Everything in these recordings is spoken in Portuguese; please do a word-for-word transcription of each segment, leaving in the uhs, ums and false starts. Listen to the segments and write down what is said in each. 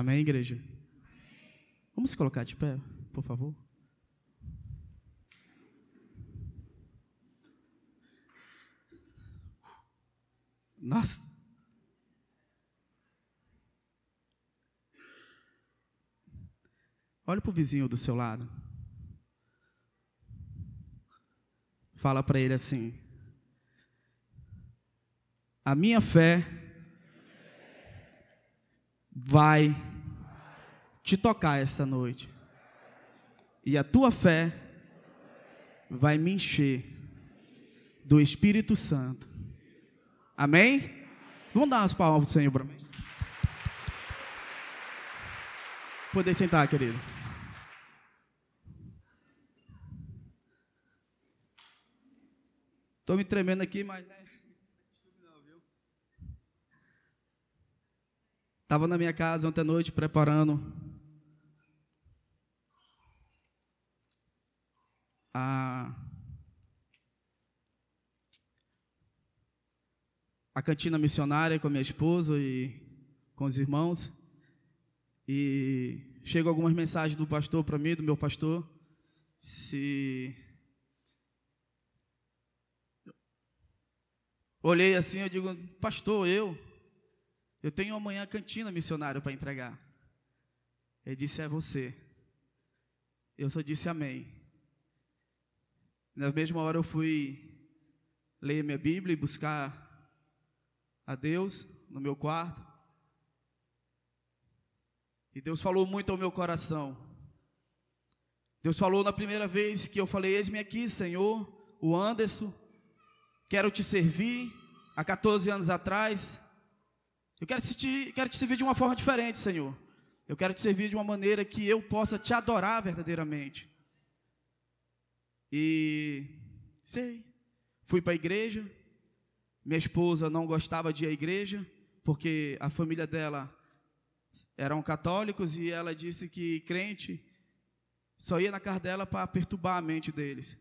Amém, igreja? Amém. Vamos se colocar de pé, por favor. Nossa. Olha para o vizinho do seu lado. Fala para ele assim: a minha fé vai te tocar essa noite. E a tua fé vai me encher do Espírito Santo. Amém? Vamos dar umas palavras do Senhor para mim. Poder sentar, querido. Estou me tremendo aqui, mas... né? Estava na minha casa ontem à noite, preparando a, a cantina missionária com a minha esposa e com os irmãos. E chegam algumas mensagens do pastor para mim, do meu pastor, se... Olhei assim, eu digo, pastor, eu, eu tenho amanhã a cantina missionária para entregar. Ele disse, é você. Eu só disse amém. Na mesma hora eu fui ler minha Bíblia e buscar a Deus no meu quarto. E Deus falou muito ao meu coração. Deus falou na primeira vez que eu falei, eis-me aqui, Senhor, o Anderson, quero te servir. Há quatorze anos atrás, eu quero te, quero te servir de uma forma diferente, Senhor. Eu quero te servir de uma maneira que eu possa te adorar verdadeiramente. E, sei, fui para a igreja. Minha esposa não gostava de ir à igreja, porque a família dela eram católicos, e ela disse que crente só ia na casa dela para perturbar a mente deles.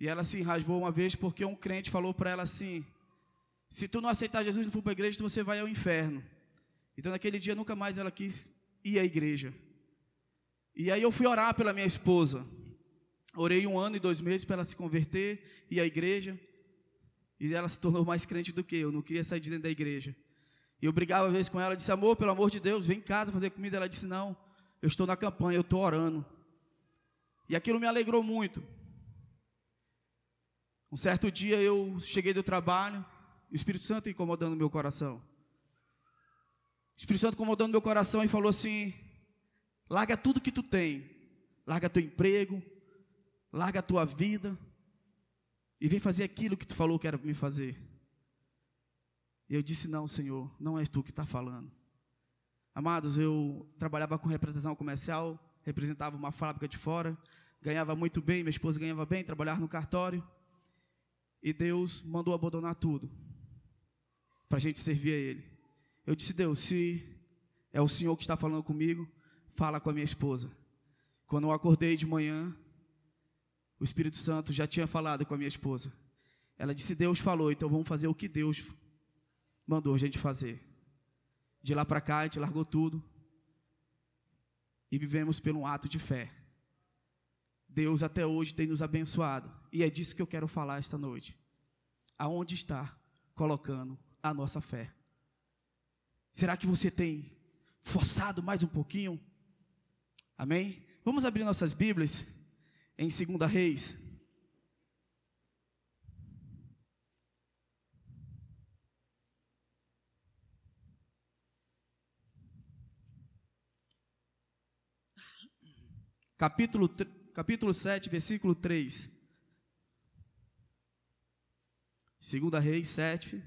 E ela se enrasgou uma vez porque um crente falou para ela assim: se tu não aceitar Jesus e não for para a igreja, você vai ao inferno. Então, naquele dia, nunca mais ela quis ir à igreja. E aí eu fui orar pela minha esposa. Orei um ano e dois meses para ela se converter, ir à igreja. E ela se tornou mais crente do que eu, não queria sair de dentro da igreja. E eu brigava uma vez com ela, disse, amor, pelo amor de Deus, vem em casa fazer comida. Ela disse, não, eu estou na campanha, eu estou orando. E aquilo me alegrou muito. Um certo dia eu cheguei do trabalho, o Espírito Santo incomodando meu coração. O Espírito Santo incomodando meu coração e falou assim, larga tudo que tu tem, larga teu emprego, larga a tua vida e vem fazer aquilo que tu falou que era para me fazer. E eu disse, não, Senhor, não és tu que está falando. Amados, eu trabalhava com representação comercial, representava uma fábrica de fora, ganhava muito bem, minha esposa ganhava bem, trabalhava no cartório. E Deus mandou abandonar tudo para a gente servir a Ele. Eu disse, Deus, se é o Senhor que está falando comigo, fala com a minha esposa. Quando eu acordei de manhã, o Espírito Santo já tinha falado com a minha esposa. Ela disse, Deus falou, então vamos fazer o que Deus mandou a gente fazer. De lá para cá, a gente largou tudo e vivemos por um ato de fé. Deus até hoje tem nos abençoado. E é disso que eu quero falar esta noite. Aonde está colocando a nossa fé? Será que você tem forçado mais um pouquinho? Amém? Vamos abrir nossas Bíblias em Segunda Reis. Capítulo três. Capítulo sete, versículo três. Segunda Reis sete,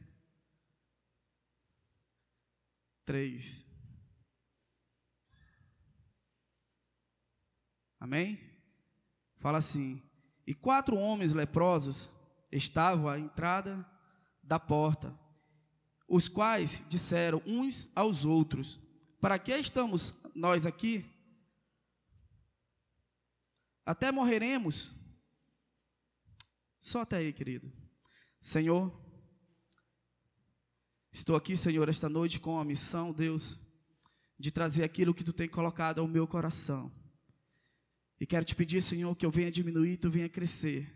três. Amém? Fala assim: e quatro homens leprosos estavam à entrada da porta, os quais disseram uns aos outros: para que estamos nós aqui? Até morreremos. Só até aí, querido. Senhor, estou aqui, Senhor, esta noite com a missão, Deus, de trazer aquilo que tu tem colocado ao meu coração. E quero te pedir, Senhor, que eu venha diminuir e tu venha crescer.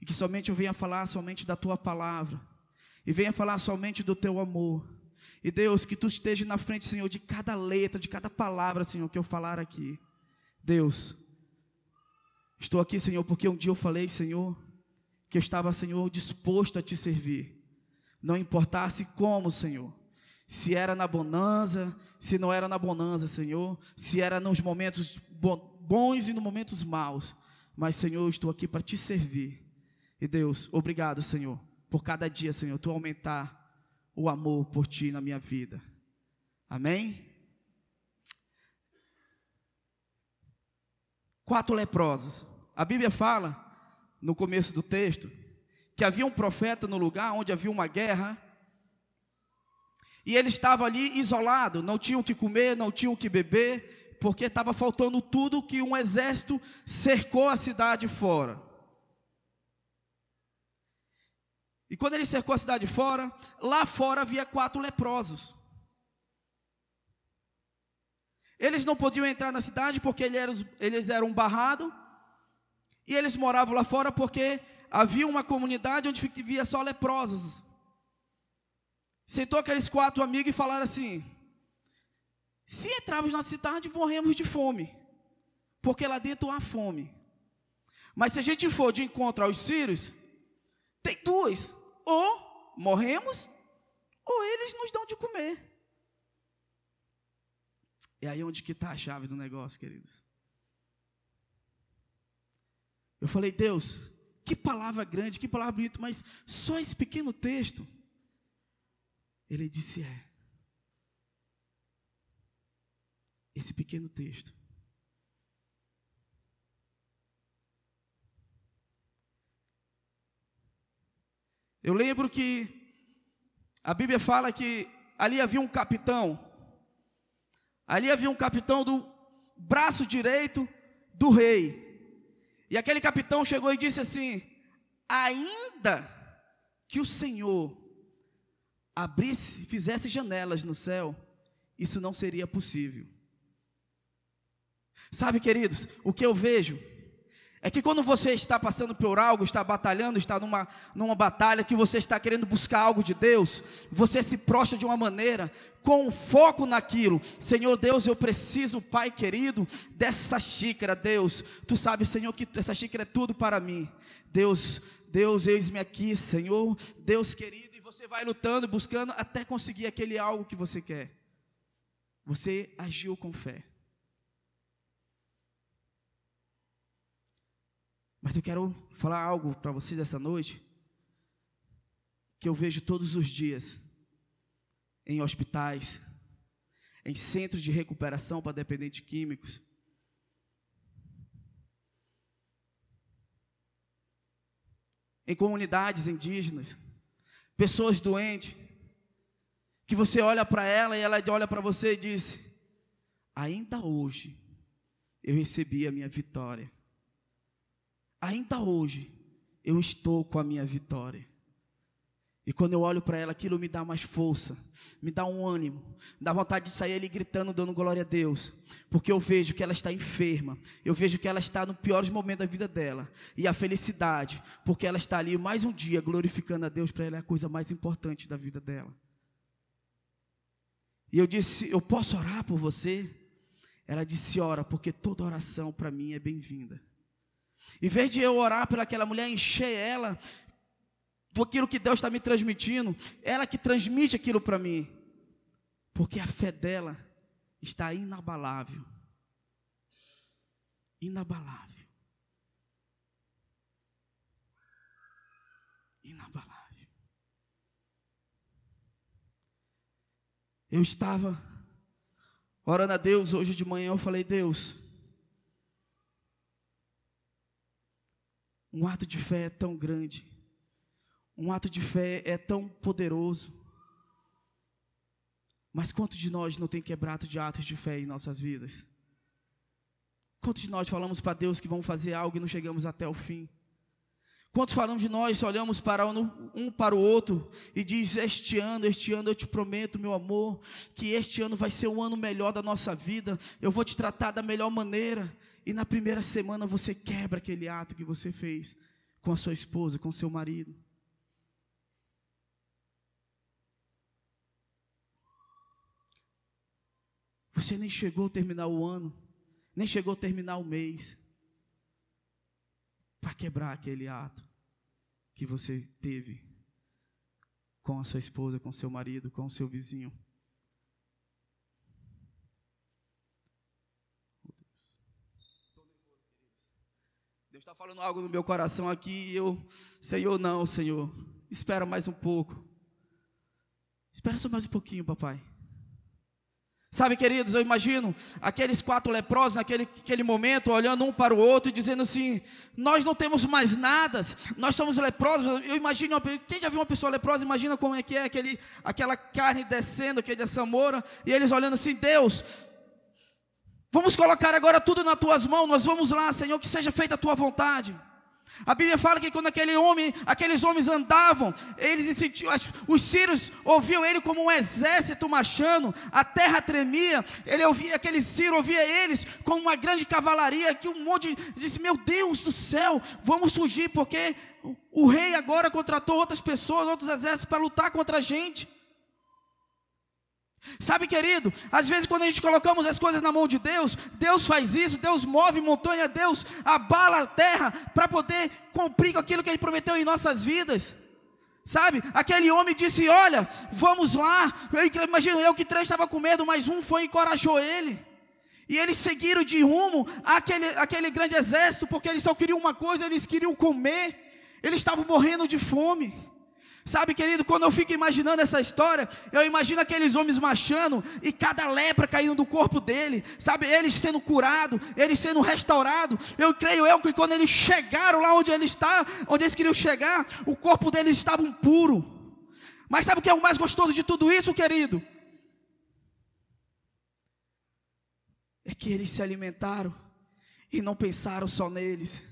E que somente eu venha falar somente da tua palavra. E venha falar somente do teu amor. E Deus, que tu esteja na frente, Senhor, de cada letra, de cada palavra, Senhor, que eu falar aqui. Deus, estou aqui, Senhor, porque um dia eu falei, Senhor, que eu estava, Senhor, disposto a te servir. Não importasse como, Senhor. Se era na bonança, se não era na bonança, Senhor. Se era nos momentos bons e nos momentos maus. Mas, Senhor, eu estou aqui para te servir. E, Deus, obrigado, Senhor, por cada dia, Senhor, tu aumentar o amor por ti na minha vida. Amém? Quatro leprosos. A Bíblia fala, no começo do texto, que havia um profeta no lugar onde havia uma guerra. E ele estava ali isolado, não tinha o que comer, não tinha o que beber, porque estava faltando tudo, que um exército cercou a cidade fora. E quando ele cercou a cidade fora, lá fora havia quatro leprosos. Eles não podiam entrar na cidade porque eles eram barrados, e eles moravam lá fora porque havia uma comunidade onde vivia só leprosos. Sentou aqueles quatro amigos e falaram assim: se entrarmos na cidade, morremos de fome, porque lá dentro há fome. Mas se a gente for de encontro aos sírios, tem duas: ou morremos, ou eles nos dão de comer. E aí onde que está a chave do negócio, queridos? Eu falei: Deus, que palavra grande, que palavra bonita, mas só esse pequeno texto. Ele disse: é. Esse pequeno texto eu lembro que a Bíblia fala que ali havia um capitão ali havia um capitão do braço direito do rei, e aquele capitão chegou e disse assim: ainda que o Senhor abrisse, fizesse janelas no céu, isso não seria possível. Sabe, queridos, o que eu vejo é que quando você está passando por algo, está batalhando, está numa, numa batalha, que você está querendo buscar algo de Deus, você se prostra de uma maneira, com foco naquilo. Senhor Deus, eu preciso, Pai querido, dessa xícara, Deus. Tu sabes, Senhor, que essa xícara é tudo para mim. Deus, Deus, eis-me aqui, Senhor, Deus querido. E você vai lutando, buscando, até conseguir aquele algo que você quer. Você agiu com fé. Mas eu quero falar algo para vocês essa noite, que eu vejo todos os dias, em hospitais, em centros de recuperação para dependentes químicos. Em comunidades indígenas, pessoas doentes, que você olha para ela e ela olha para você e diz: ainda hoje eu recebi a minha vitória. Ainda hoje, eu estou com a minha vitória. E quando eu olho para ela, aquilo me dá mais força, me dá um ânimo, dá vontade de sair ali gritando, dando glória a Deus, porque eu vejo que ela está enferma, eu vejo que ela está no pior momento da vida dela, e a felicidade, porque ela está ali mais um dia glorificando a Deus, para ela é a coisa mais importante da vida dela. E eu disse: eu posso orar por você? Ela disse: ora, porque toda oração para mim é bem-vinda. Em vez de eu orar pelaquela mulher, encher ela do aquilo que Deus está me transmitindo, ela que transmite aquilo para mim, porque a fé dela está inabalável, inabalável, inabalável. Eu estava orando a Deus hoje de manhã, eu falei: Deus, um ato de fé é tão grande, um ato de fé é tão poderoso, mas quantos de nós não tem quebrado de atos de fé em nossas vidas? Quantos de nós falamos para Deus que vamos fazer algo e não chegamos até o fim? Quantos falamos de nós, olhamos para um para o outro e diz: este ano, este ano eu te prometo, meu amor, que este ano vai ser um ano melhor da nossa vida, eu vou te tratar da melhor maneira. E na primeira semana você quebra aquele ato que você fez com a sua esposa, com seu marido. Você nem chegou a terminar o ano, nem chegou a terminar o mês, para quebrar aquele ato que você teve com a sua esposa, com seu marido, com o seu vizinho. Deus está falando algo no meu coração aqui, e eu, Senhor, não, Senhor, espera mais um pouco, espera só mais um pouquinho, papai. Sabe, queridos, eu imagino aqueles quatro leprosos naquele aquele momento, olhando um para o outro e dizendo assim: nós não temos mais nada, nós somos leprosos. Eu imagino, quem já viu uma pessoa leprosa, imagina como é que é aquele, aquela carne descendo, aquele essa moura, e eles olhando assim: Deus, vamos colocar agora tudo nas tuas mãos, nós vamos lá, Senhor, que seja feita a tua vontade. A Bíblia fala que quando aquele homem, aqueles homens andavam, eles sentiam, os sírios ouviam ele como um exército marchando, a terra tremia, ele ouvia, aquele sírio ouvia eles como uma grande cavalaria, que um monte disse: meu Deus do céu, vamos fugir, porque o rei agora contratou outras pessoas, outros exércitos para lutar contra a gente. Sabe, querido, às vezes quando a gente colocamos as coisas na mão de Deus, Deus faz isso, Deus move montanha, Deus abala a terra para poder cumprir com aquilo que Ele prometeu em nossas vidas. Sabe, aquele homem disse: olha, vamos lá. Eu, imagino eu que três estava com medo, mas um foi e encorajou ele, e eles seguiram de rumo àquele, àquele grande exército, porque eles só queriam uma coisa, eles queriam comer, eles estavam morrendo de fome. Sabe, querido, quando eu fico imaginando essa história, eu imagino aqueles homens marchando e cada lepra caindo do corpo dele, sabe, eles sendo curados, eles sendo restaurados. Eu creio eu que quando eles chegaram lá onde ele está, onde eles queriam chegar, o corpo deles estava impuro. Mas sabe o que é o mais gostoso de tudo isso, querido? É que eles se alimentaram e não pensaram só neles.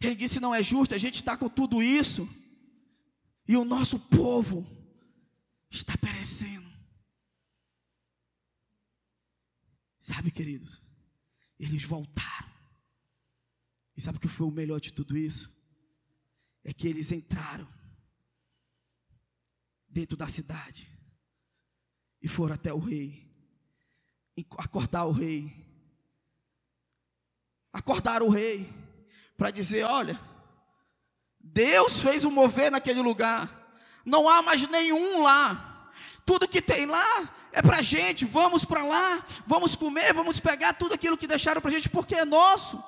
Ele disse: não é justo, a gente está com tudo isso, e o nosso povo está perecendo. Sabe, queridos, eles voltaram, e sabe o que foi o melhor de tudo isso? É que eles entraram dentro da cidade, e foram até o rei, acordar o rei, acordaram o rei, para dizer: olha, Deus fez um mover naquele lugar, não há mais nenhum lá, tudo que tem lá é para a gente, vamos para lá, vamos comer, vamos pegar tudo aquilo que deixaram para a gente, porque é nosso.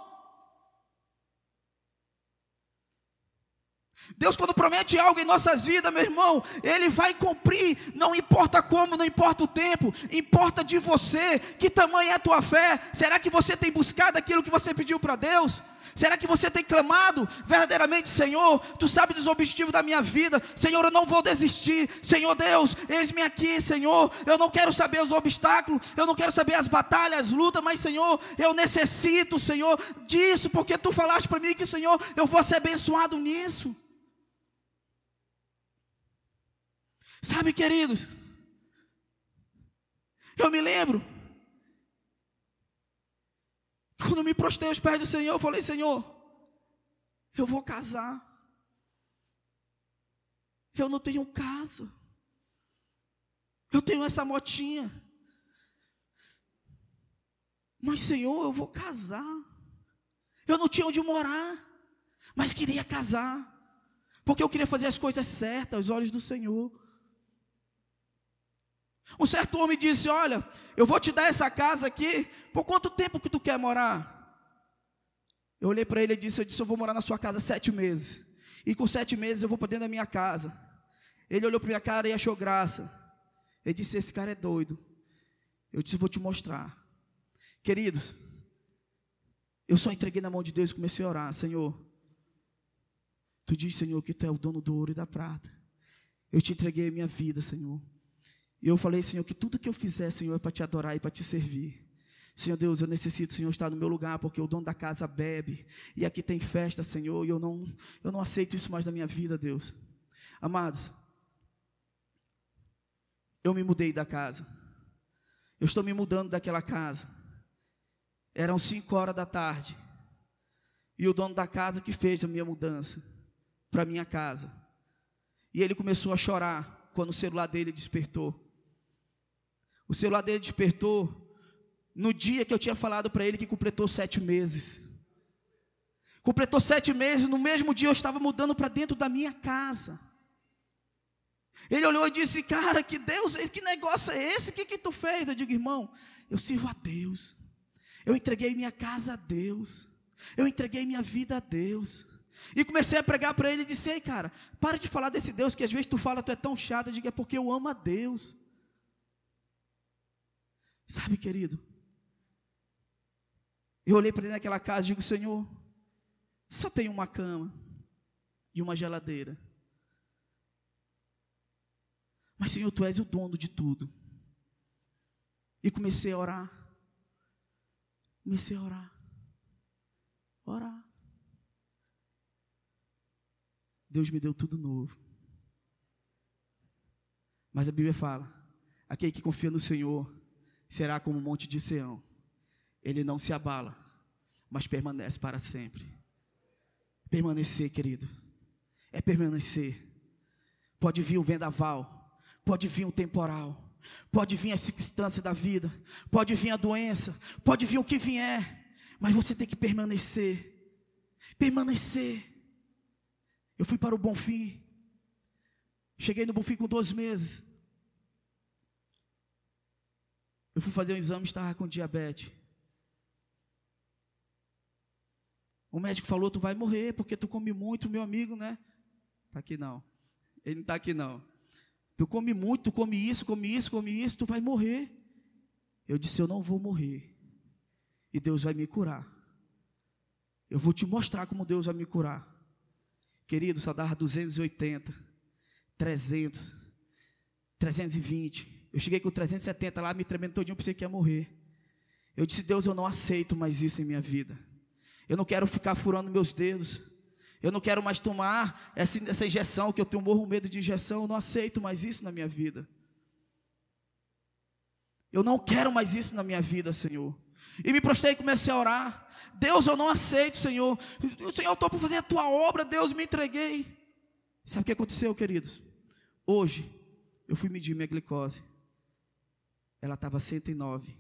Deus, quando promete algo em nossas vidas, meu irmão, Ele vai cumprir, não importa como, não importa o tempo, importa de você, que tamanho é a tua fé. Será que você tem buscado aquilo que você pediu para Deus? Será que você tem clamado verdadeiramente: Senhor, Tu sabes dos objetivos da minha vida, Senhor, eu não vou desistir, Senhor Deus, eis-me aqui, Senhor, eu não quero saber os obstáculos, eu não quero saber as batalhas, as lutas, mas, Senhor, eu necessito, Senhor, disso, porque Tu falaste para mim que, Senhor, eu vou ser abençoado nisso. Sabe, queridos, eu me lembro, quando me prostei aos pés do Senhor, eu falei: Senhor, eu vou casar, eu não tenho casa, eu tenho essa motinha, mas, Senhor, eu vou casar. Eu não tinha onde morar, mas queria casar, porque eu queria fazer as coisas certas aos olhos do Senhor. Um certo homem disse: olha, eu vou te dar essa casa aqui, por quanto tempo que tu quer morar? Eu olhei para ele e disse, eu disse, eu vou morar na sua casa sete meses, e com sete meses eu vou para dentro da minha casa. Ele olhou para minha cara e achou graça, ele disse: esse cara é doido. Eu disse: vou te mostrar. Queridos, eu só entreguei na mão de Deus e comecei a orar: Senhor, Tu diz, Senhor, que Tu é o dono do ouro e da prata, eu te entreguei a minha vida, Senhor. E eu falei: Senhor, que tudo que eu fizer, Senhor, é para Te adorar e para Te servir. Senhor Deus, eu necessito, Senhor, estar no meu lugar, porque o dono da casa bebe, e aqui tem festa, Senhor, e eu não, eu não aceito isso mais na minha vida, Deus. Amados, eu me mudei da casa, eu estou me mudando daquela casa, eram cinco horas da tarde, e o dono da casa que fez a minha mudança, para a minha casa, e ele começou a chorar, quando o celular dele despertou, o celular dele despertou, no dia que eu tinha falado para ele que completou sete meses, completou sete meses, no mesmo dia eu estava mudando para dentro da minha casa, ele olhou e disse, cara, que Deus, que negócio é esse, o que que tu fez? Eu digo, irmão, eu sirvo a Deus, eu entreguei minha casa a Deus, eu entreguei minha vida a Deus, e comecei a pregar para ele, e disse, ei cara, para de falar desse Deus, que às vezes tu fala, tu é tão chato, eu digo, é porque eu amo a Deus, sabe querido, eu olhei para dentro daquela casa e digo, Senhor, só tem uma cama e uma geladeira. Mas, Senhor, Tu és o dono de tudo. E comecei a orar. Comecei a orar. Orar. Deus me deu tudo novo. Mas a Bíblia fala, aquele que confia no Senhor será como o monte de Sião. Ele não se abala, mas permanece para sempre. Permanecer, querido, é permanecer. Pode vir um vendaval, pode vir um temporal, pode vir a circunstância da vida, pode vir a doença, pode vir o que vier, mas você tem que permanecer, permanecer. Eu fui para o Bonfim, cheguei no Bonfim com dois meses, eu fui fazer um exame, estava com diabetes. O médico falou, tu vai morrer, porque tu come muito, meu amigo, né? Tá aqui não. Ele não tá aqui não. Tu come muito, tu come isso, come isso, come isso, tu vai morrer. Eu disse, eu não vou morrer. E Deus vai me curar. Eu vou te mostrar como Deus vai me curar. Querido, só dava duzentos e oitenta, trezentos, trezentos e vinte. Eu cheguei com trezentos e setenta lá, me tremendo todinho, pensei que ia morrer. Eu disse, Deus, eu não aceito mais isso em minha vida. Eu não quero ficar furando meus dedos. Eu não quero mais tomar essa, essa injeção, que eu tenho morro medo de injeção. Eu não aceito mais isso na minha vida. Eu não quero mais isso na minha vida, Senhor. E me prostei e comecei a orar. Deus, eu não aceito, Senhor. Senhor, eu estou para fazer a Tua obra, Deus, me entreguei. Sabe o que aconteceu, queridos? Hoje, eu fui medir minha glicose. Ela estava cento e nove.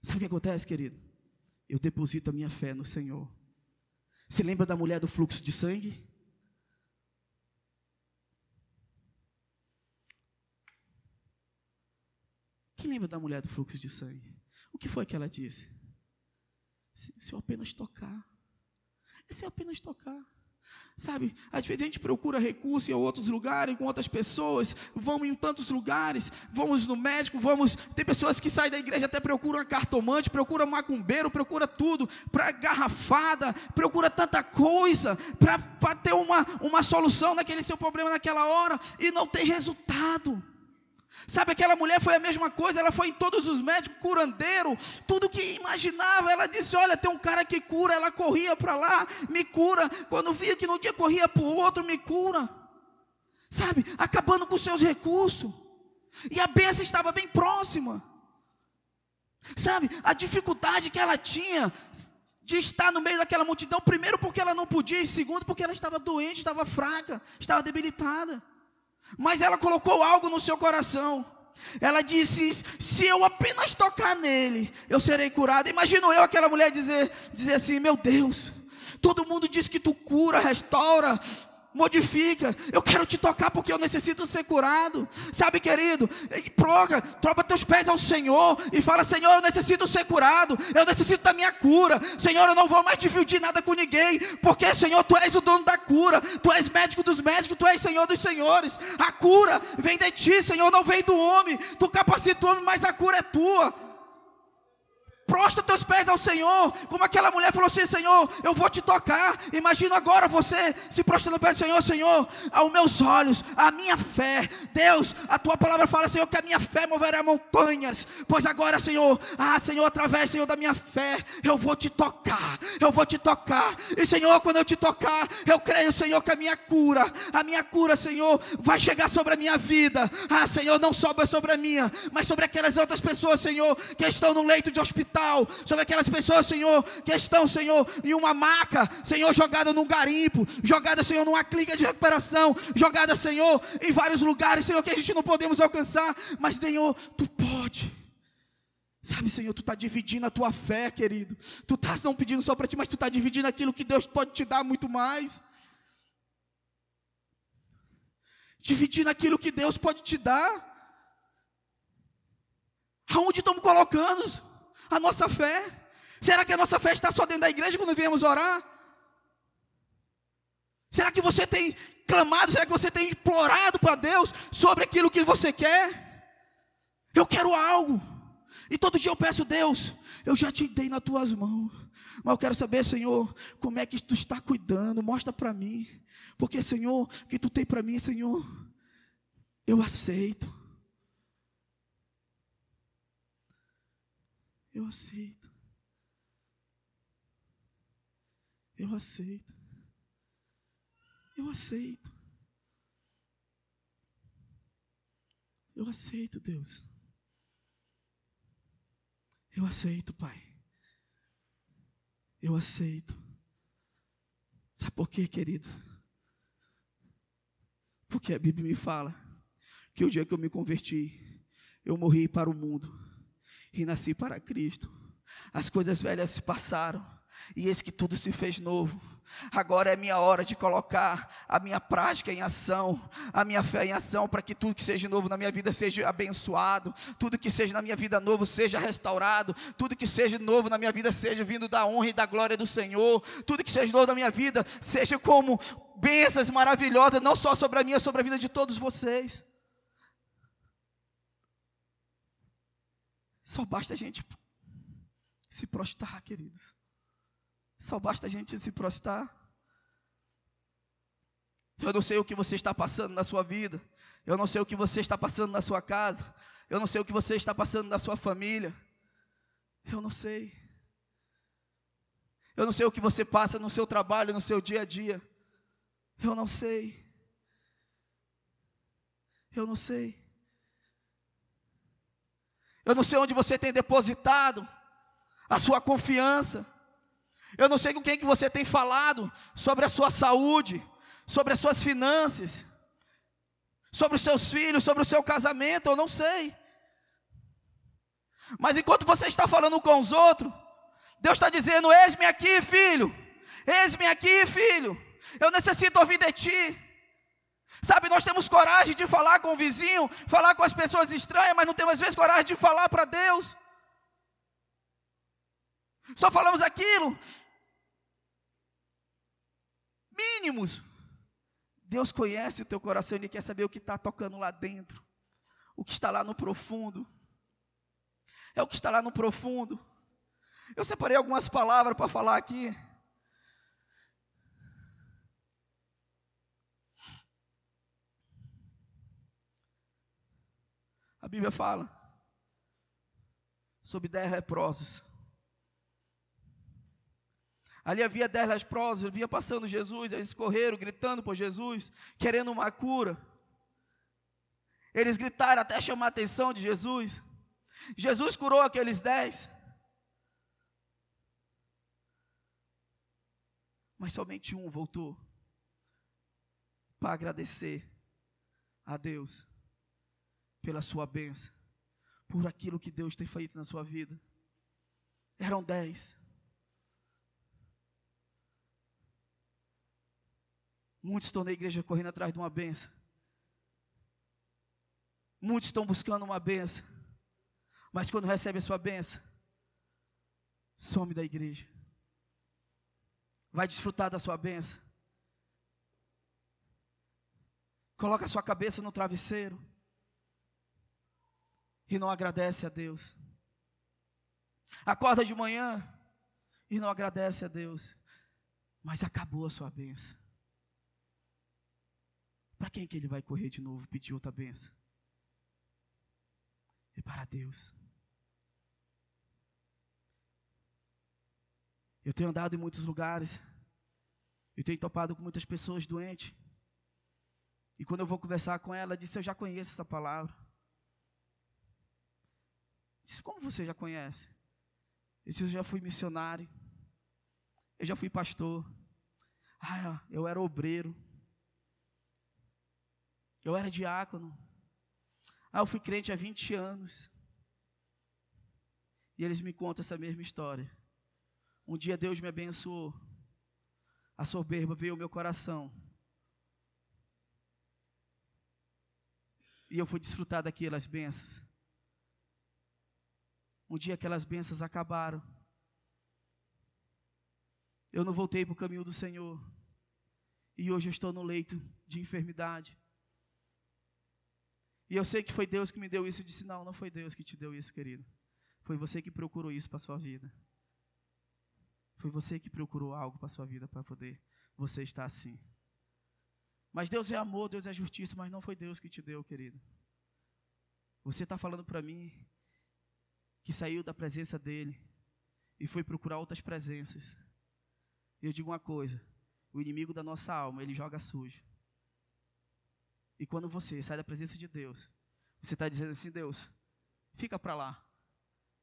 Sabe o que acontece, querido? Eu deposito a minha fé no Senhor. Você lembra da mulher do fluxo de sangue? Quem lembra da mulher do fluxo de sangue? O que foi que ela disse? Se, se eu apenas tocar. Se eu apenas tocar. Sabe, às vezes a gente procura recurso em outros lugares, com outras pessoas, vamos em tantos lugares, vamos no médico, vamos, tem pessoas que saem da igreja até procuram cartomante, procuram macumbeiro, procuram tudo, para garrafada, procura tanta coisa, para ter uma, uma solução naquele seu problema naquela hora, e não tem resultado. Sabe, aquela mulher foi a mesma coisa, ela foi em todos os médicos, curandeiro, tudo que imaginava, ela disse, olha, tem um cara que cura, ela corria para lá, me cura, quando via que não tinha, corria para o outro, me cura, sabe, acabando com seus recursos, e a bênção estava bem próxima, sabe, a dificuldade que ela tinha de estar no meio daquela multidão, primeiro porque ela não podia, e segundo porque ela estava doente, estava fraca, estava debilitada, mas ela colocou algo no seu coração, ela disse, se eu apenas tocar nele, eu serei curada. Imagino eu aquela mulher dizer, dizer assim, meu Deus, todo mundo diz que tu cura, restaura, modifica, eu quero te tocar porque eu necessito ser curado, sabe querido, proga, troca teus pés ao Senhor, e fala, Senhor, eu necessito ser curado, eu necessito da minha cura, Senhor, eu não vou mais dividir nada com ninguém, porque Senhor, Tu és o dono da cura, Tu és médico dos médicos, Tu és Senhor dos senhores, a cura vem de Ti, Senhor, não vem do homem, Tu capacita o homem, mas a cura é Tua, prostra teus pés ao Senhor, como aquela mulher falou assim: Senhor, eu vou te tocar. Imagina agora você se prostrando pés do Senhor: Senhor, aos meus olhos, a minha fé, Deus, a tua palavra fala, Senhor, que a minha fé moverá montanhas, pois agora, Senhor, ah, Senhor, através, Senhor, da minha fé, eu vou te tocar, eu vou te tocar, e Senhor, quando eu te tocar, eu creio, Senhor, que a minha cura, a minha cura, Senhor, vai chegar sobre a minha vida, ah, Senhor, não só sobre a minha, mas sobre aquelas outras pessoas, Senhor, que estão no leito de hospital, sobre aquelas pessoas, Senhor, que estão, Senhor, em uma maca, Senhor, jogada num garimpo, jogada, Senhor, numa clínica de recuperação, jogada, Senhor, em vários lugares, Senhor, que a gente não podemos alcançar, mas, Senhor, Tu pode. Sabe, Senhor, Tu está dividindo a Tua fé, querido. Tu estás não pedindo só para Ti, mas Tu está dividindo aquilo que Deus pode te dar muito mais. Dividindo aquilo que Deus pode te dar. Aonde estamos colocando a nossa fé? Será que a nossa fé está só dentro da igreja quando viemos orar? Será que você tem clamado, será que você tem implorado para Deus sobre aquilo que você quer? Eu quero algo. E todo dia eu peço: Deus, eu já te dei nas tuas mãos, mas eu quero saber, Senhor, como é que tu está cuidando, mostra para mim, porque, Senhor, o que tu tem para mim, Senhor, eu aceito, eu aceito, eu aceito, eu aceito, eu aceito, Deus. Eu aceito, Pai. Eu aceito. Sabe por quê, querido? Porque a Bíblia me fala que o dia que eu me converti, eu morri para o mundo e nasci para Cristo. As coisas velhas se passaram e eis que tudo se fez novo. Agora é minha hora de colocar a minha prática em ação, a minha fé em ação, para que tudo que seja novo na minha vida seja abençoado, tudo que seja na minha vida novo seja restaurado, tudo que seja novo na minha vida seja vindo da honra e da glória do Senhor, tudo que seja novo na minha vida seja como bênçãos maravilhosas, não só sobre a minha, sobre a vida de todos vocês. Só basta a gente se prostrar, queridos. Só basta a gente se prostrar. Eu não sei o que você está passando na sua vida. Eu não sei o que você está passando na sua casa. Eu não sei o que você está passando na sua família. Eu não sei. Eu não sei o que você passa no seu trabalho, no seu dia a dia. Eu não sei. Eu não sei. Eu não sei onde você tem depositado a sua confiança. Eu não sei com quem que você tem falado sobre a sua saúde, sobre as suas finanças, sobre os seus filhos, sobre o seu casamento, eu não sei. Mas enquanto você está falando com os outros, Deus está dizendo: eis-me aqui, filho, eis-me aqui, filho, eu necessito ouvir de ti. Sabe, nós temos coragem de falar com o vizinho, falar com as pessoas estranhas, mas não temos às vezes coragem de falar para Deus. Só falamos aquilo mínimos. Deus conhece o teu coração, Ele quer saber o que está tocando lá dentro, o que está lá no profundo, é o que está lá no profundo. Eu separei algumas palavras para falar aqui. A Bíblia fala sobre dez leprosos. Ali havia dez leprosos, vinha passando Jesus, eles correram, gritando por Jesus, querendo uma cura. Eles gritaram até chamar a atenção de Jesus. Jesus curou aqueles dez. Mas somente um voltou para agradecer a Deus pela sua bênção, por aquilo que Deus tem feito na sua vida. Eram dez. Muitos estão na igreja correndo atrás de uma bênção. Muitos estão buscando uma bênção. Mas quando recebe a sua bênção, some da igreja. Vai desfrutar da sua bênção. Coloca a sua cabeça no travesseiro. E não agradece a Deus. Acorda de manhã e não agradece a Deus, mas acabou a sua bênção. Para quem que ele vai correr de novo, pedir outra bênção? É para Deus. Eu tenho andado em muitos lugares, eu tenho topado com muitas pessoas doentes, e quando eu vou conversar com ela, ela disse, eu já conheço essa palavra. Eu disse, como você já conhece? Eu disse, eu já fui missionário, eu já fui pastor, ah, eu era obreiro, eu era diácono, ah, eu fui crente há vinte anos, e eles me contam essa mesma história. Um dia Deus me abençoou, a soberba veio ao meu coração, e eu fui desfrutar daquelas bênçãos. Um dia aquelas bênçãos acabaram, eu não voltei para o caminho do Senhor, e hoje eu estou no leito de enfermidade, e eu sei que foi Deus que me deu isso. Eu disse, não, não foi Deus que te deu isso, querido, foi você que procurou isso para a sua vida. Foi você que procurou algo para a sua vida, para poder você estar assim. Mas Deus é amor, Deus é justiça, mas não foi Deus que te deu, querido. Você está falando para mim que saiu da presença dele e foi procurar outras presenças. E eu digo uma coisa, o inimigo da nossa alma, ele joga sujo. E quando você sai da presença de Deus, você está dizendo assim, Deus, fica para lá.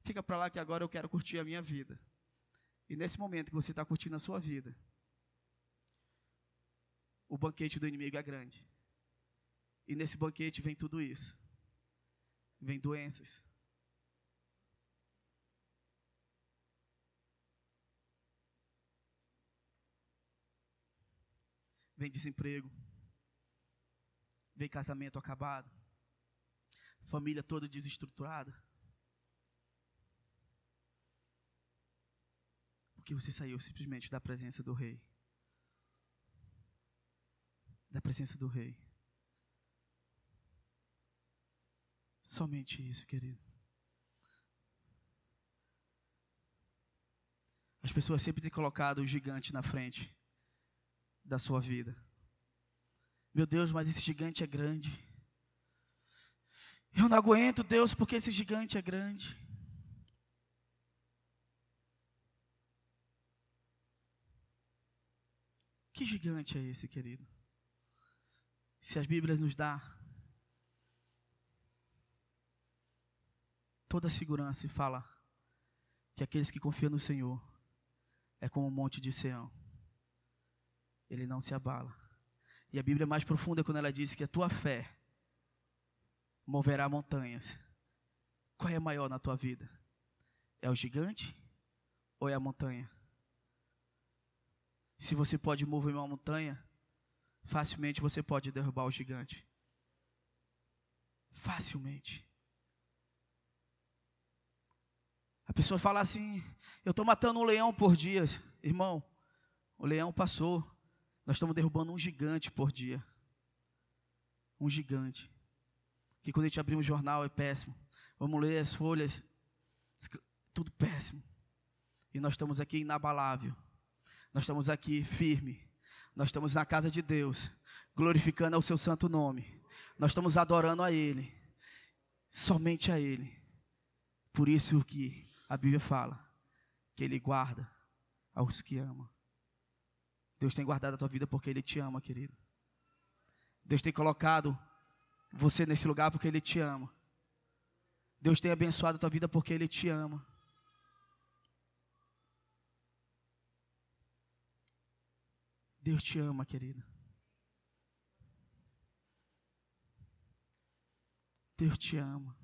Fica para lá que agora eu quero curtir a minha vida. E nesse momento que você está curtindo a sua vida, o banquete do inimigo é grande. E nesse banquete vem tudo isso. Vem doenças. Vem desemprego. Vem casamento acabado. Família toda desestruturada. Porque você saiu simplesmente da presença do Rei. Da presença do Rei. Somente isso, querido. As pessoas sempre têm colocado o gigante na frente da sua vida. Meu Deus, mas esse gigante é grande. Eu não aguento, Deus, porque esse gigante é grande. Que gigante é esse, querido? Se as Bíblias nos dão toda a segurança e fala que aqueles que confiam no Senhor é como o monte de Sião. Ele não se abala. E a Bíblia é mais profunda quando ela diz que a tua fé moverá montanhas. Qual é maior na tua vida? É o gigante ou é a montanha? Se você pode mover uma montanha, facilmente você pode derrubar o gigante. Facilmente. A pessoa fala assim, eu estou matando um leão por dia. Irmão, o leão passou. Nós estamos derrubando um gigante por dia. Um gigante. Que quando a gente abrir um jornal é péssimo. Vamos ler as folhas, tudo péssimo. E nós estamos aqui inabalável. Nós estamos aqui firme, nós estamos na casa de Deus, glorificando ao seu santo nome, nós estamos adorando a Ele, somente a Ele. Por isso que a Bíblia fala, que Ele guarda aos que amam. Deus tem guardado a tua vida porque Ele te ama, querido. Deus tem colocado você nesse lugar porque Ele te ama. Deus tem abençoado a tua vida porque Ele te ama. Deus te ama, querido. Deus te ama.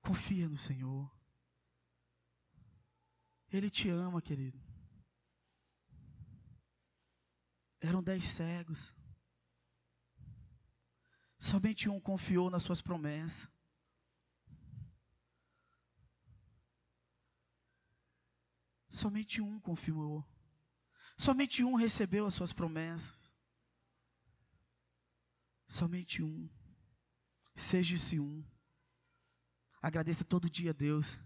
Confia no Senhor. Ele te ama, querido. Eram dez cegos. Somente um confiou nas suas promessas. Somente um confirmou. Somente um recebeu as suas promessas. Somente um. Seja esse um. Agradeça todo dia a Deus,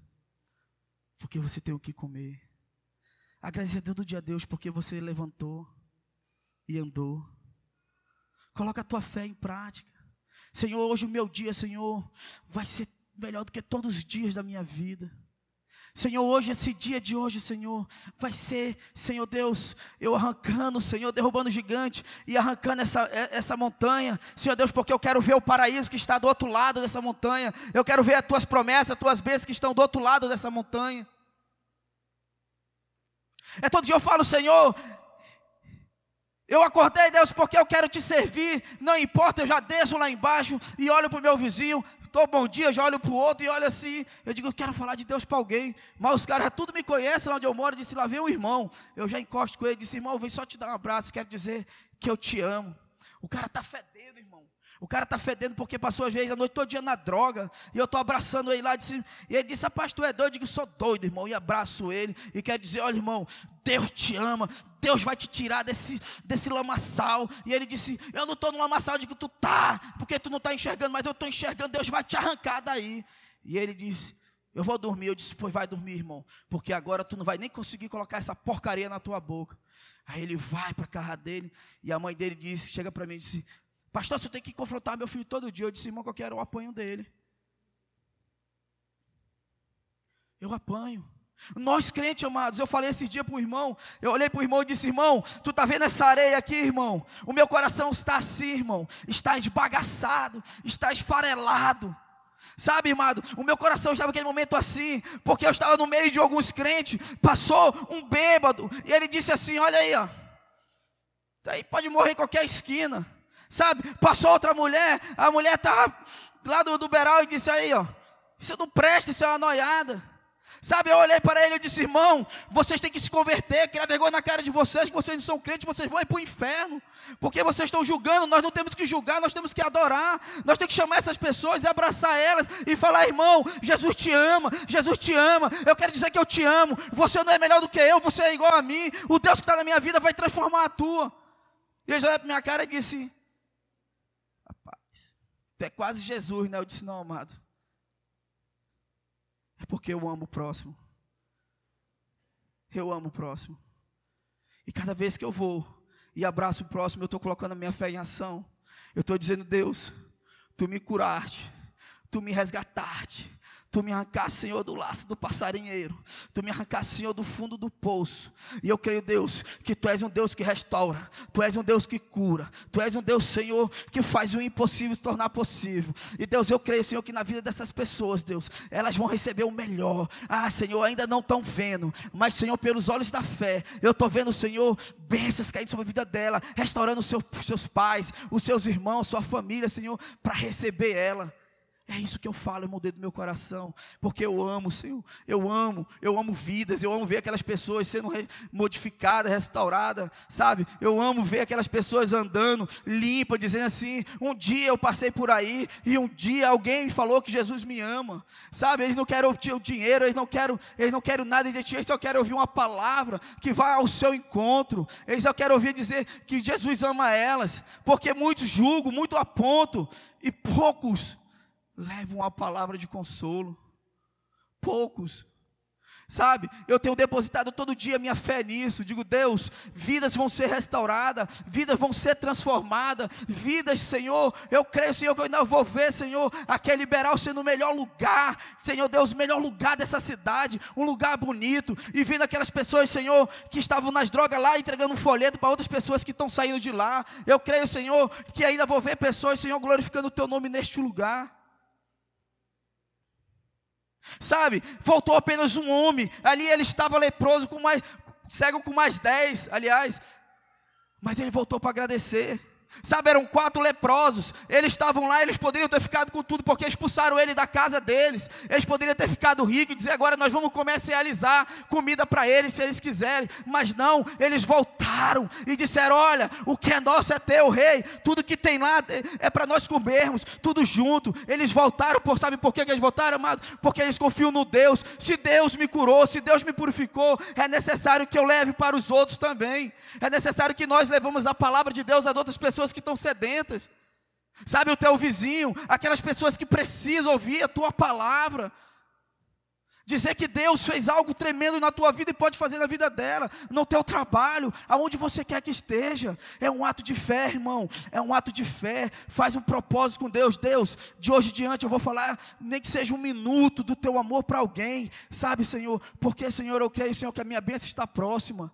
porque você tem o que comer. Agradeça todo dia a Deus, porque você levantou e andou. Coloca a tua fé em prática. Senhor, hoje o meu dia, Senhor, vai ser melhor do que todos os dias da minha vida. Senhor, hoje, esse dia de hoje, Senhor, vai ser, Senhor Deus, eu arrancando, Senhor, derrubando o gigante e arrancando essa, essa montanha, Senhor Deus, porque eu quero ver o paraíso que está do outro lado dessa montanha, eu quero ver as Tuas promessas, as Tuas bênçãos que estão do outro lado dessa montanha. É todo dia eu falo, Senhor, eu acordei, Deus, porque eu quero Te servir, não importa, eu já desço lá embaixo e olho para o meu vizinho, dou bom dia, já olho para o outro e olho assim, eu digo, eu quero falar de Deus para alguém, mas os caras já tudo me conhecem lá onde eu moro, disse, lá vem um irmão, eu já encosto com ele, disse, irmão, vem só te dar um abraço, quero dizer que eu te amo, o cara está fedendo, irmão, o cara está fedendo porque passou às vezes a noite todo dia na droga, e eu estou abraçando ele lá, disse, e ele disse, rapaz, tu é doido, eu digo, sou doido, irmão, e abraço ele, e quero dizer, olha, irmão, Deus te ama, Deus vai te tirar desse, desse lamaçal, e ele disse, eu não estou no lamaçal, eu digo, tu tá, porque tu não está enxergando, mas eu estou enxergando, Deus vai te arrancar daí, e ele disse, eu vou dormir, eu disse, pois vai dormir, irmão, porque agora tu não vai nem conseguir colocar essa porcaria na tua boca, aí ele vai para a casa dele, e a mãe dele disse, chega para mim e disse, pastor, você tem que confrontar meu filho todo dia, eu disse, irmão, que eu quero o apanho dele, eu apanho, nós crentes amados, eu falei esses dias para o irmão, eu olhei para o irmão e disse, irmão, tu está vendo essa areia aqui, irmão, o meu coração está assim, irmão, está esbagaçado, está esfarelado, sabe, amado, o meu coração estava naquele momento assim, porque eu estava no meio de alguns crentes, passou um bêbado, e ele disse assim, olha aí, ó, aí pode morrer em qualquer esquina, sabe, passou outra mulher, a mulher estava lá do, do beiral e disse, aí, ó, isso não presta, isso é uma noiada, sabe, eu olhei para ele e disse, irmão, vocês têm que se converter, criar vergonha na cara de vocês, que vocês não são crentes, vocês vão ir para o inferno, porque vocês estão julgando, nós não temos que julgar, nós temos que adorar, nós temos que chamar essas pessoas e abraçar elas, e falar, irmão, Jesus te ama, Jesus te ama, eu quero dizer que eu te amo, você não é melhor do que eu, você é igual a mim, o Deus que está na minha vida vai transformar a tua, e ele olhou para a minha cara e disse, rapaz, tu é quase Jesus, né, eu disse, não, amado, é porque eu amo o próximo, eu amo o próximo, e cada vez que eu vou e abraço o próximo, eu estou colocando a minha fé em ação, eu estou dizendo, Deus, Tu me curaste, Tu me resgataste, Tu me arrancaste, Senhor, do laço do passarinheiro, Tu me arrancaste, Senhor, do fundo do poço, e eu creio, Deus, que Tu és um Deus que restaura, Tu és um Deus que cura, Tu és um Deus, Senhor, que faz o impossível se tornar possível, e Deus, eu creio, Senhor, que na vida dessas pessoas, Deus, elas vão receber o melhor, ah, Senhor, ainda não estão vendo, mas, Senhor, pelos olhos da fé, eu estou vendo, Senhor, bênçãos caindo sobre a vida dela, restaurando os seus, seus pais, os seus irmãos, sua família, Senhor, para receber ela, é isso que eu falo, irmão, dentro do meu coração, porque eu amo, Senhor, eu amo, eu amo vidas, eu amo ver aquelas pessoas sendo re- modificadas, restauradas, sabe, eu amo ver aquelas pessoas andando, limpas, dizendo assim, um dia eu passei por aí, e um dia alguém falou que Jesus me ama, sabe, eles não querem o dinheiro, eles não querem, eles não querem nada de ti, eles só querem ouvir uma palavra que vá ao seu encontro, eles só querem ouvir dizer que Jesus ama elas, porque muitos julgam, muito apontam, e poucos levam a palavra de consolo, poucos, sabe, eu tenho depositado todo dia minha fé nisso, digo, Deus, vidas vão ser restauradas, vidas vão ser transformadas, vidas, Senhor, eu creio, Senhor, que eu ainda vou ver, Senhor, aquele liberal sendo o melhor lugar, Senhor Deus, o melhor lugar dessa cidade, um lugar bonito, e vendo aquelas pessoas, Senhor, que estavam nas drogas lá, entregando um folheto para outras pessoas que estão saindo de lá, eu creio, Senhor, que ainda vou ver pessoas, Senhor, glorificando o Teu nome neste lugar, sabe, faltou apenas um homem, ali ele estava leproso, com mais, cego com mais dez, aliás, mas ele voltou para agradecer, sabe, eram quatro leprosos, eles estavam lá, eles poderiam ter ficado com tudo, porque expulsaram ele da casa deles, eles poderiam ter ficado ricos, e dizer agora nós vamos comercializar comida para eles, se eles quiserem, mas não, eles voltaram, e disseram, olha, o que é nosso é teu, rei, tudo que tem lá é para nós comermos, tudo junto, eles voltaram, por, sabe por que eles voltaram, amado? Porque eles confiam no Deus, se Deus me curou, se Deus me purificou, é necessário que eu leve para os outros também, é necessário que nós levamos a palavra de Deus a outras pessoas, que estão sedentas, sabe, o teu vizinho, aquelas pessoas que precisam ouvir a tua palavra, dizer que Deus fez algo tremendo na tua vida e pode fazer na vida dela, no teu trabalho, aonde você quer que esteja, é um ato de fé, irmão, é um ato de fé, faz um propósito com Deus. Deus, de hoje em diante eu vou falar, nem que seja um minuto do teu amor para alguém, sabe, Senhor, porque, Senhor, eu creio, Senhor, que a minha bênção está próxima.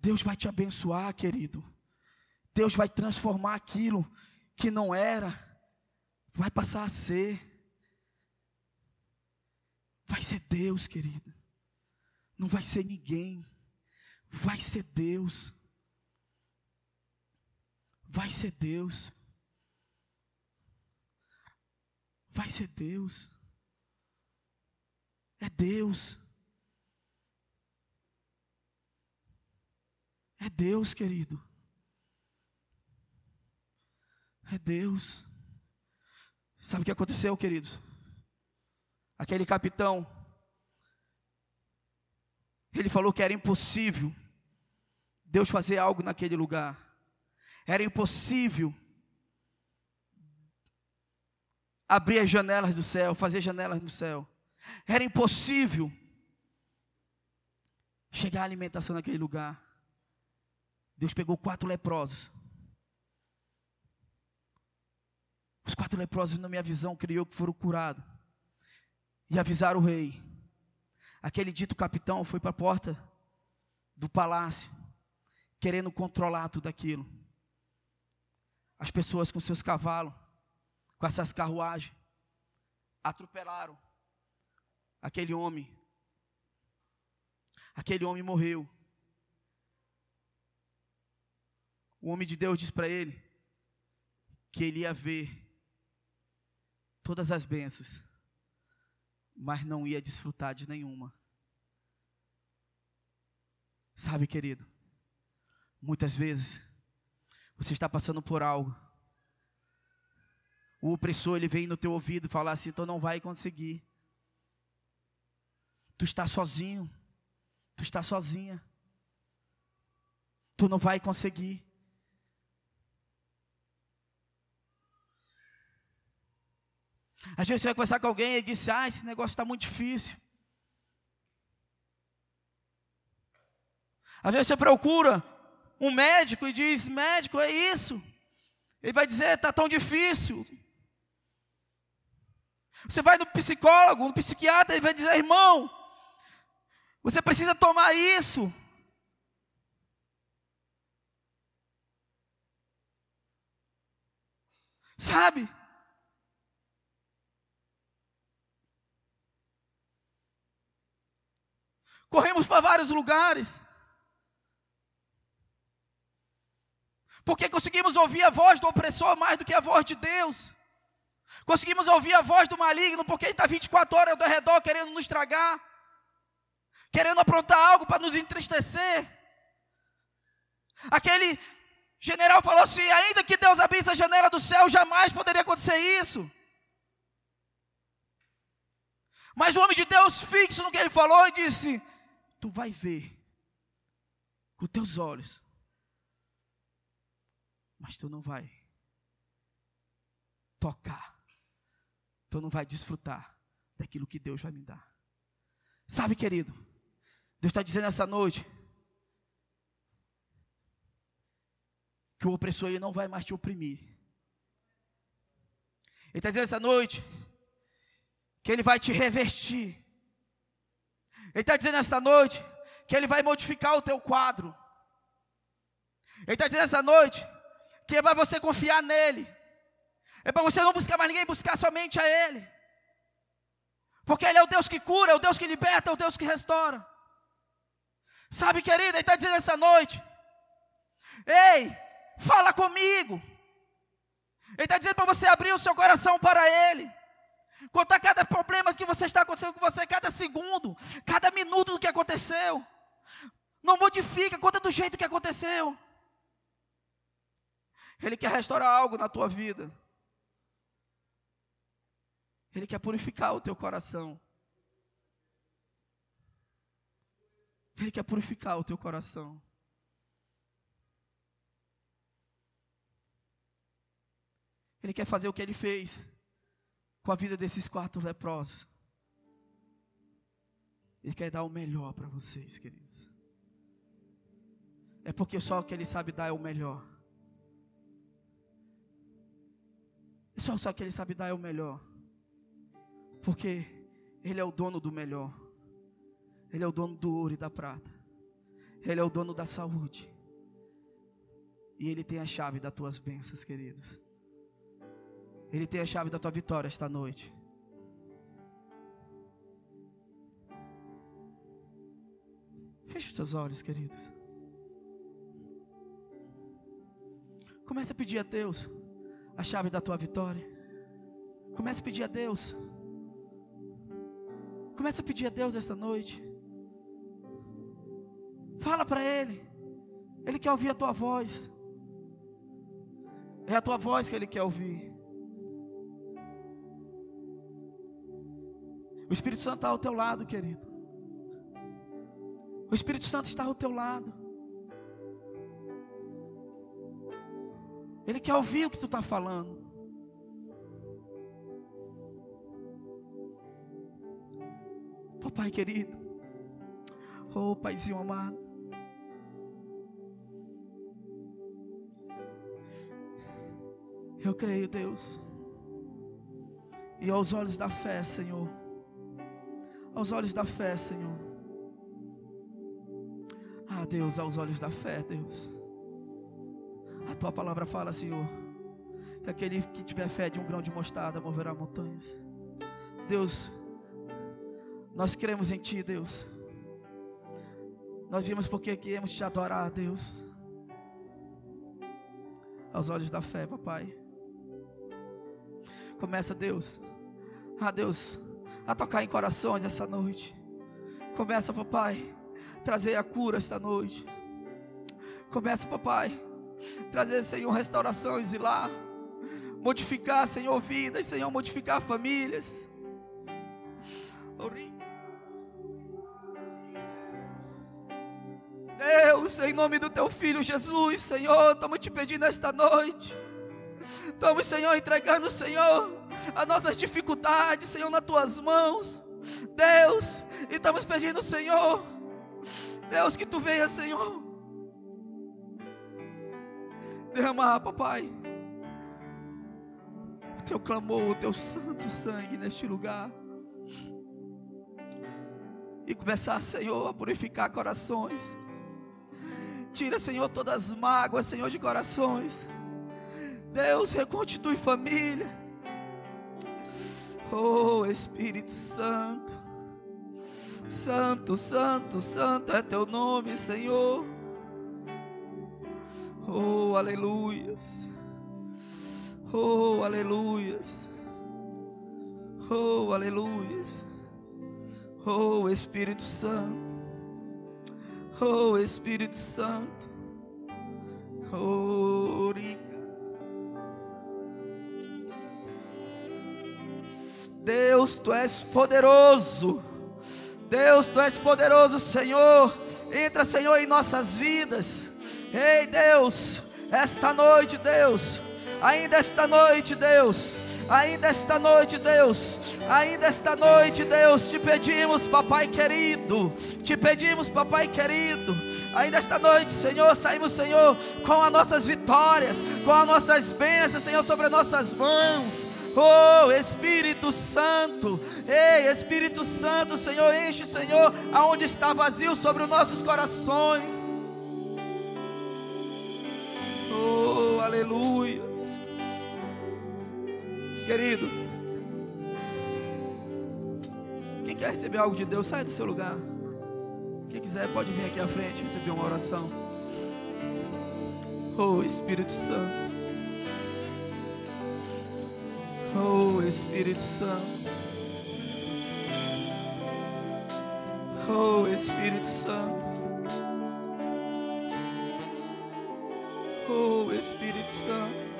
Deus vai te abençoar, querido, Deus vai transformar aquilo que não era, vai passar a ser, vai ser Deus, querido, não vai ser ninguém, vai ser Deus, vai ser Deus, vai ser Deus, é Deus, é Deus, querido, é Deus. Sabe o que aconteceu, queridos? Aquele capitão, ele falou que era impossível Deus fazer algo naquele lugar, era impossível abrir as janelas do céu, fazer janelas no céu, era impossível chegar à alimentação naquele lugar. Deus pegou quatro leprosos. Os quatro leprosos, na minha visão, criou que foram curados. E avisaram o rei. Aquele dito capitão foi para a porta do palácio, querendo controlar tudo aquilo. As pessoas com seus cavalos, com essas carruagens, atropelaram aquele homem. Aquele homem morreu. O homem de Deus disse para ele que ele ia ver todas as bênçãos, mas não ia desfrutar de nenhuma. Sabe, querido, muitas vezes você está passando por algo, o opressor ele vem no teu ouvido e fala assim: tu não vai conseguir, tu está sozinho, tu está sozinha, tu não vai conseguir. Às vezes você vai conversar com alguém e diz: ah, esse negócio está muito difícil. Às vezes você procura um médico e diz: médico, é isso. Ele vai dizer: está tão difícil. Você vai no psicólogo, no psiquiatra, ele vai dizer: irmão, você precisa tomar isso. Sabe? Corremos para vários lugares, porque conseguimos ouvir a voz do opressor mais do que a voz de Deus. Conseguimos ouvir a voz do maligno, porque ele está vinte e quatro horas ao redor querendo nos estragar, querendo aprontar algo para nos entristecer. Aquele general falou assim: ainda que Deus abrisse a janela do céu, jamais poderia acontecer isso. Mas o homem de Deus, fixo no que ele falou, e disse: tu vai ver com teus olhos, mas tu não vai tocar, tu não vai desfrutar daquilo que Deus vai me dar. Sabe, querido, Deus está dizendo essa noite que o opressor ele não vai mais te oprimir. Ele está dizendo essa noite que ele vai te revestir. Ele está dizendo essa noite que ele vai modificar o teu quadro. Ele está dizendo essa noite que é para você confiar nele, é para você não buscar mais ninguém, buscar somente a ele, porque ele é o Deus que cura, é o Deus que liberta, é o Deus que restaura. Sabe, querida, ele está dizendo essa noite: ei, fala comigo. Ele está dizendo para você abrir o seu coração para ele, contar cada problema que você está acontecendo com você, cada segundo, cada minuto do que aconteceu. Não modifica, conta do jeito que aconteceu. Ele quer restaurar algo na tua vida. Ele quer purificar o teu coração. Ele quer purificar o teu coração. Ele quer fazer o que ele fez com a vida desses quatro leprosos. Ele quer dar o melhor para vocês, queridos. É porque só o que ele sabe dar é o melhor. Só o que ele sabe dar é o melhor. Porque ele é o dono do melhor. Ele é o dono do ouro e da prata. Ele é o dono da saúde. E ele tem a chave das tuas bênçãos, queridos. Ele tem a chave da tua vitória esta noite. Feche os seus olhos, queridos. Comece a pedir a Deus a chave da tua vitória. Comece a pedir a Deus. Comece a pedir a Deus esta noite. Fala para Ele. Ele quer ouvir a tua voz. É a tua voz que Ele quer ouvir. O Espírito Santo está ao teu lado, querido. O Espírito Santo está ao teu lado. Ele quer ouvir o que tu está falando. Papai querido, oh Paizinho amado, eu creio, Deus, e aos olhos da fé, Senhor, aos olhos da fé, Senhor, ah Deus, aos olhos da fé, Deus, a Tua palavra fala, Senhor, que aquele que tiver fé de um grão de mostarda moverá montanhas. Deus, nós cremos em Ti, Deus. Nós vimos porque queremos Te adorar, Deus. Aos olhos da fé, papai. Começa, Deus, ah Deus, a tocar em corações essa noite. Começa, papai, trazer a cura esta noite. Começa, papai, trazer, Senhor, restaurações e lá. Modificar, Senhor, vidas, Senhor, modificar famílias. Deus, em nome do Teu Filho Jesus, Senhor, estamos Te pedindo esta noite. Estamos, Senhor, entregando, Senhor, as nossas dificuldades, Senhor, nas Tuas mãos, Deus, e estamos pedindo, Senhor, Deus, que Tu venha, Senhor, derramar, papai, o Teu clamor, o Teu santo sangue neste lugar. E começar, Senhor, a purificar corações. Tira, Senhor, todas as mágoas, Senhor, de corações. Deus, reconstitui família. Oh, Espírito Santo. Santo, Santo, Santo é Teu nome, Senhor. Oh, aleluias. Oh, aleluias. Oh, aleluias. Oh, Espírito Santo, oh, Espírito Santo, oh, Deus, Tu és poderoso, Deus, Tu és poderoso, Senhor, entra, Senhor, em nossas vidas, ei, Deus, esta noite, Deus, ainda esta noite, Deus, ainda esta noite, Deus, ainda esta noite, Deus, Te pedimos, papai querido, Te pedimos, papai querido, ainda esta noite, Senhor, saímos, Senhor, com as nossas vitórias, com as nossas bênçãos, Senhor, sobre as nossas mãos. Oh, Espírito Santo, ei, Espírito Santo, Senhor, enche, Senhor, aonde está vazio sobre os nossos corações. Oh, aleluia. Querido, quem quer receber algo de Deus, sai do seu lugar. Quem quiser pode vir aqui à frente e receber uma oração. Oh, Espírito Santo. Oh, Espírito Santo. Oh, Espírito Santo. Oh, Espírito Santo.